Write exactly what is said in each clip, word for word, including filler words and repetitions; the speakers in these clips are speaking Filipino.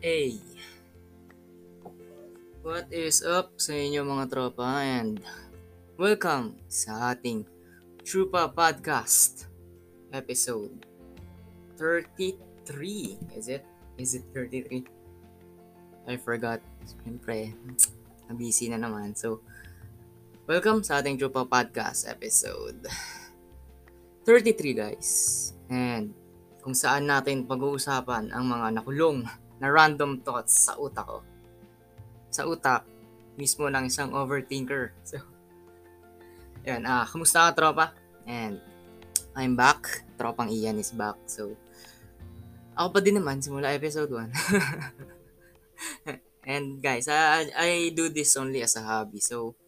A. What is up sa inyo mga tropa, and welcome sa ating Trupa Podcast episode thirty-three. Is it? Is it thirty-three? I forgot. Siyempre, busy na naman. So, welcome sa ating Trupa Podcast episode thirty-three, guys. And kung saan natin pag-uusapan ang mga nakulong na random thoughts sa utak ko. Sa utak mismo ng isang overthinker. So, yan. Ah, kamusta ka, tropa? And I'm back. Tropang Ian is back. So, ako pa din naman simula episode one. And guys, I, I do this only as a hobby. So,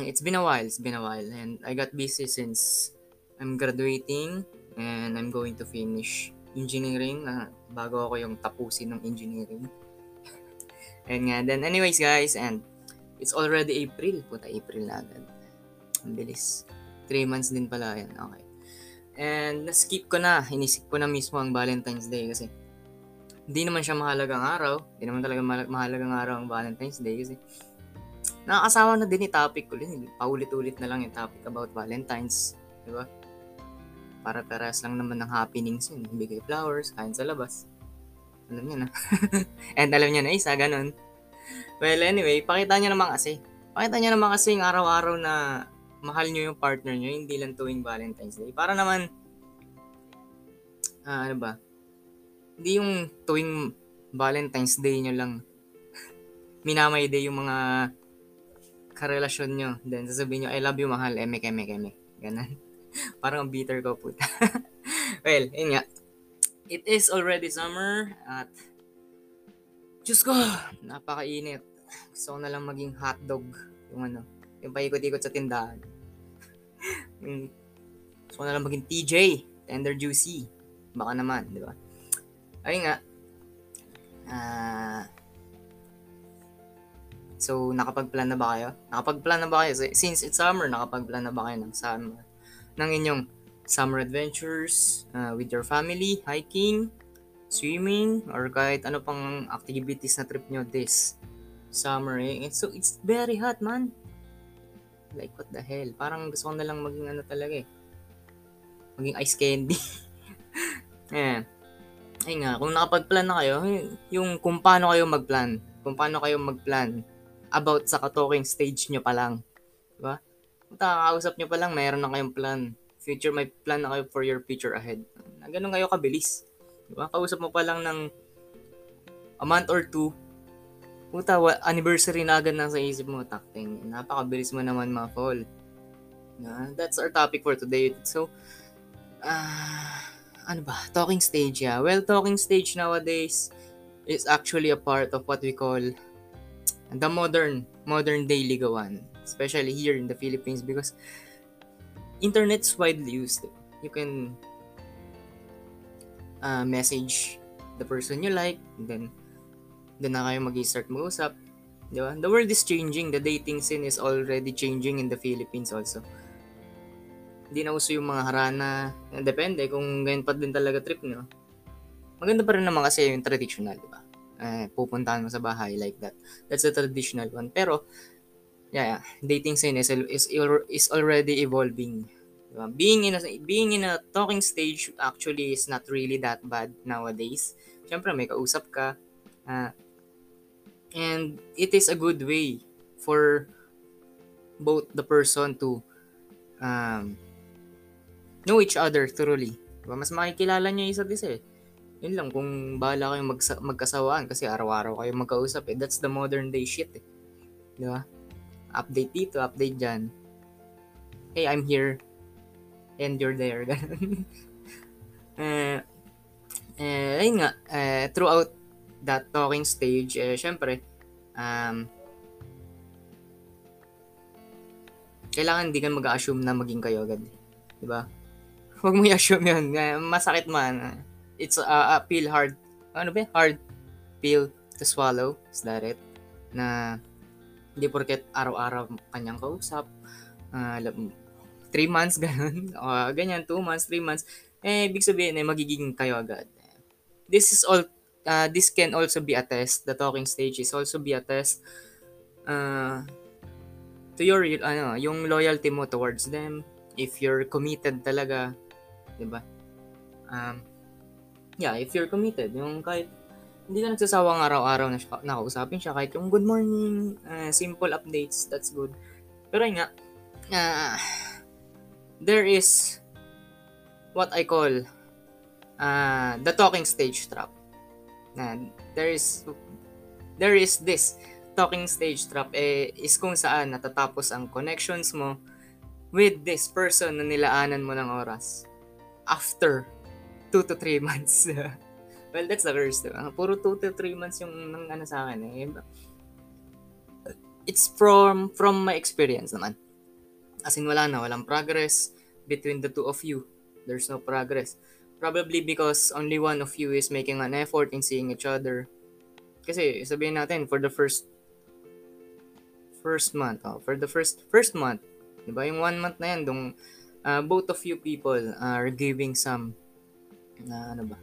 it's been a while. It's been a while. And I got busy since I'm graduating. And I'm going to finish engineering uh, bago ako yung tapusin ng engineering. And nga, then anyways guys, and it's already April. Puta, April na agad. Ang bilis. Three months din pala yan. Okay. And na-skip ko na. Inisip ko na mismo ang Valentine's Day kasi hindi naman siya mahalagang araw. Hindi naman talaga mahalagang araw ang Valentine's Day kasi nakakasawa na din yung topic ko. Paulit-ulit na lang yung topic about Valentine's. Diba? Para parehas lang naman ng happenings yun. Bigay flowers, kain sa labas. Alam niya na. And alam niya na isa, ganun. Well, anyway, pakita niya naman kasi. Pakita niya naman kasi yung araw-araw na mahal niyo yung partner niyo, hindi lang tuwing Valentine's Day. Para naman, ah, ano ba? Hindi yung tuwing Valentine's Day niyo lang minamay day yung mga karelasyon niyo. Then sasabihin niyo, I love you, mahal, emek, emek, emek. Ganun. Parang bitter ko, puta. Well, yun nga. It is already summer at Diyos ko, napakainit. Gusto ko na lang maging hotdog. Yung ano, yung paikot-ikot sa tindahan. Gusto ko na lang maging T J, tender juicy. Baka naman, di ba? Ayun nga. Uh, so, nakapag-plan na ba kayo? Nakapag-plan na ba kayo? So, since it's summer, nakapag-plan na ba kayo ng summer? Ng inyong summer adventures uh, with your family, hiking, swimming, or kahit ano pang activities na trip nyo this summer. Eh. And so, it's very hot, man. Like, what the hell? Parang gusto ko na lang maging ano talaga eh. Maging ice candy. Yeah. Ay nga, kung nakapag-plan na kayo, yung kung paano kayo mag-plan. Kung paano kayo mag-plan about sa ka-talking stage nyo pa lang. Diba? Nakakausap nyo pa lang, mayroon na kayong plan. Future, may plan na kayo for your future ahead. Ganun kayo kabilis. Diba? Kausap mo pa lang ng a month or two. Puta, anniversary na agad na sa isip mo. Takting, napakabilis mo naman mga fall. Yeah, that's our topic for today. So, uh, ano ba? Talking stage, yeah. Well, talking stage nowadays is actually a part of what we call the modern, modern day ligawan. Especially here in the Philippines because internet's widely used. You can uh, message the person you like, and then doon na kayo mag-start mag-usap. Diba? The world is changing. The dating scene is already changing in the Philippines also. Hindi na uso yung mga harana. Depende kung ganyan pa din talaga trip nyo. Maganda pa rin naman kasi yung traditional, diba? Eh, pupuntahan mo sa bahay like that. That's the traditional one. Pero, yeah, yeah, dating scene is is is already evolving. Diba? Being in a being in a talking stage actually is not really that bad nowadays. Siyempre may kausap ka, uh, and it is a good way for both the person to um, know each other thoroughly. Diba? Mas makikilala niyo isa't isa eh. Yun lang kung bahala kayong magsa- magkasawaan kasi araw-araw kayo magkausap eh. That's the modern day shit eh. Di ba? Update dito, update dyan. Hey, I'm here. And you're there. eh, eh, ayun nga. Eh, throughout that talking stage, eh, syempre, um, kailangan hindi ka mag-assume na maging kayo agad. Diba? Huwag mo i-assume yun. Masakit man. It's a, a pill hard, ano ba? Hard pill to swallow. Is that it? Na, hindi porket araw-araw kanyang kausap, uh, three months, ganun, uh, ganyan, two months, three months, eh, ibig sabihin, eh, magiging kayo agad. This is all uh, this can also be a test. The talking stage is also be a test uh, to your, ano, yung loyalty mo towards them, if you're committed talaga, diba? Um, yeah, if you're committed, yung kahit hindi ka nagsasawang araw-araw na siya, nakausapin siya, kahit yung good morning, uh, simple updates, that's good. Pero yun nga, uh, there is what I call uh, the talking stage trap. Uh, there is there is this talking stage trap eh, is kung saan natatapos ang connections mo with this person na nilaanan mo ng oras after two to three months. Well, that's the worst. Diba? Puro two to three months yung nang ano sa akin eh. It's from from my experience naman. As in, wala na, walang progress between the two of you. There's no progress. Probably because only one of you is making an effort in seeing each other. Kasi sabihin natin, for the first first month, oh, for the first first month, diba? Yung one month na yan, dong uh, both of you people are giving some na ano ba?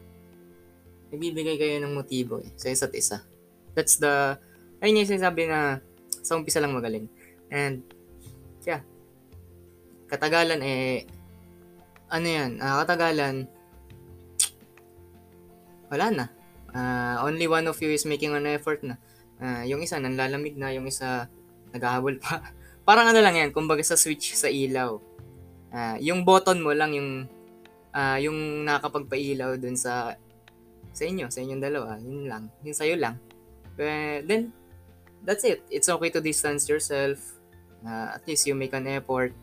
Nagbibigay kayo ng motibo eh, sa isa't isa. That's the, ayun yung sinasabi na sa umpisa lang magaling. And, yeah. Katagalan eh, ano yan, uh, katagalan, wala na. Uh, only one of you is making an effort na. Uh, yung isa, nanlalamig na, yung isa, naghahabol pa. Parang ano lang yan, kumbaga sa switch, sa ilaw. Uh, yung button mo lang, yung, uh, yung nakakapagpailaw dun sa, sa inyo, sa inyong dalawa, yun lang, yun sa'yo lang. But then, that's it. It's okay to distance yourself. Uh, at least you make an effort.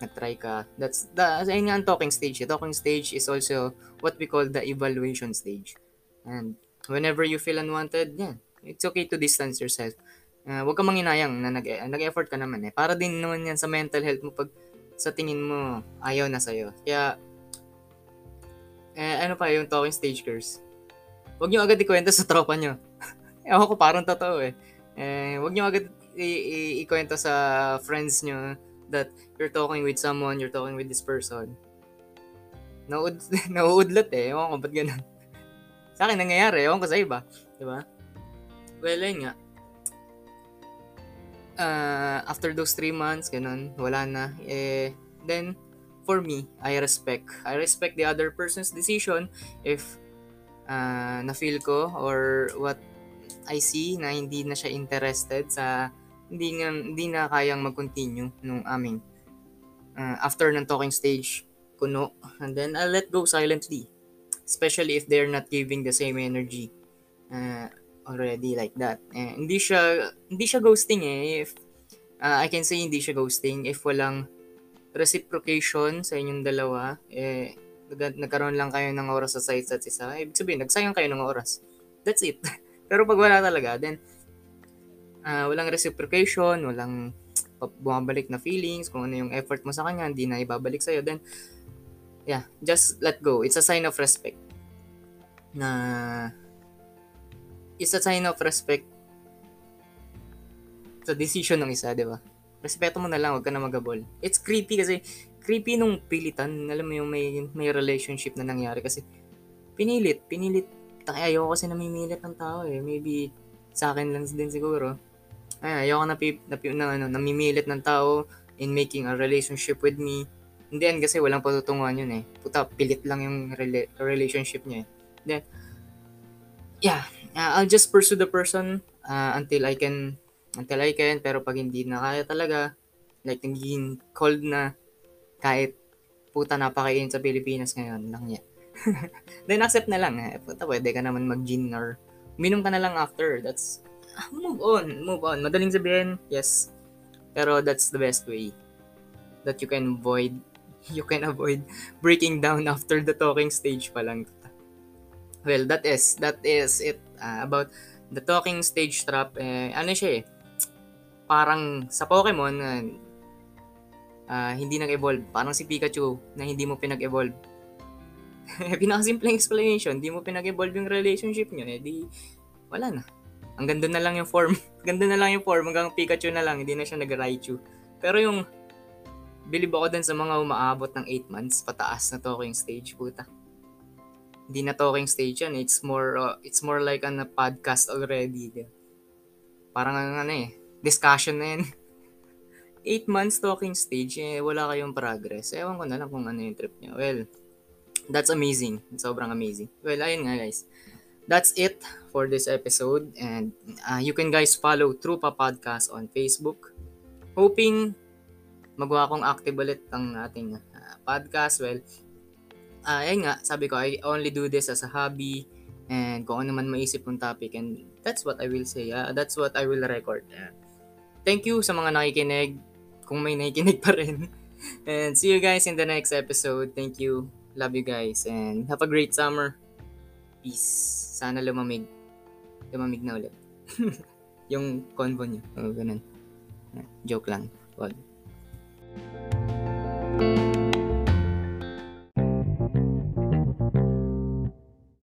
Nag-try ka. That's the, ayun nga ang talking stage. The talking stage is also what we call the evaluation stage. And whenever you feel unwanted, yeah, it's okay to distance yourself. Uh, huwag kang manginayang na nag, nag-effort ka naman eh. Para din naman yan sa mental health mo pag sa tingin mo ayaw na sa'yo. Kaya, eh, ano pa yung talking stage curse? Huwag nyo agad ikwento sa tropa nyo. Ewan ko, parang totoo eh. eh huwag nyo agad i- i- ikwento sa friends nyo that you're talking with someone, you're talking with this person. Nauud- nauudlat eh. Ewan ko, ba't ganun? Sa akin, nangyayari. Ewan ko sa iba. Diba? Well, ayun nga. Uh, after those three months, ganun, wala na. Eh, then, for me, I respect. I respect the other person's decision if uh, na-feel ko or what I see na hindi na siya interested sa hindi na, hindi na kayang mag-continue nung aming uh, after ng talking stage kuno. And then I'll let go silently. Especially if they're not giving the same energy uh, already like that. Eh, hindi siya hindi siya ghosting eh. If, uh, I can say hindi siya ghosting if walang reciprocation sa inyong dalawa, eh, nag- nagkaroon lang kayo ng oras sa side at isa, ibig sabihin, nagsayang kayo ng oras. That's it. Pero pag wala talaga, then, uh, walang reciprocation, walang bumabalik na feelings, kung ano yung effort mo sa kanya, hindi na ibabalik sa'yo, then, yeah, just let go. It's a sign of respect. Na, it's a sign of respect sa decision ng isa, di ba? Respeto mo na lang, huwag ka na magabol. It's creepy kasi, creepy nung pilitan. Alam mo yung may, may relationship na nangyari kasi, pinilit, pinilit. Ayoko kasi namimilit ng tao eh. Maybe, sa akin lang din siguro. Ay, ayoko na, pip, na, na ano, namimilit ng tao in making a relationship with me. And then, kasi walang patutunguhan yun eh. Puta, pilit lang yung rela- relationship niya eh. Then, yeah, uh, I'll just pursue the person uh, until I can until I can, pero pag hindi na kaya talaga, like naging cold na, kahit puta napakain sa Pilipinas ngayon, lang yan. Then accept na lang, eh. Puta pwede ka naman mag-gin or minum ka na lang after, that's, move on, move on. Madaling sabihin, yes, pero that's the best way that you can avoid, you can avoid breaking down after the talking stage pa lang. Well, that is, that is it uh, about the talking stage trap, eh, ano siya eh, parang sa Pokemon, uh, uh, hindi nag-evolve. Parang si Pikachu na hindi mo pinag-evolve. Pinakasimple explanation, hindi mo pinag-evolve yung relationship nyo, eh di, wala na. Ang ganda na lang yung form. Ganda na lang yung form, hanggang Pikachu na lang, hindi na siya nag-Raichu. Pero yung, believe ako din sa mga umaabot ng eight months, pataas na talking stage, puta. Hindi na talking stage yan. It's more, uh, it's more like a podcast already. Parang ano eh, discussion na yan. Eight months talking stage, eh, wala kayong progress. Ewan ko na lang kung ano yung trip niya. Well, that's amazing. Sobrang amazing. Well, ayun nga guys. That's it for this episode. And uh, you can guys follow Trupa Podcast on Facebook. Hoping magawa kong active ulit ang ating uh, podcast. Well, Uh, ayun nga, sabi ko, I only do this as a hobby and kung ano man maisip kong topic, and that's what I will say, uh, that's what I will record. Uh, thank you sa mga nakikinig, kung may nakikinig pa rin. And see you guys in the next episode. Thank you, love you guys, and have a great summer. Peace. Sana lumamig. Lumamig na ulit. Yung convo nyo. Oh, ganun. Joke lang. Well.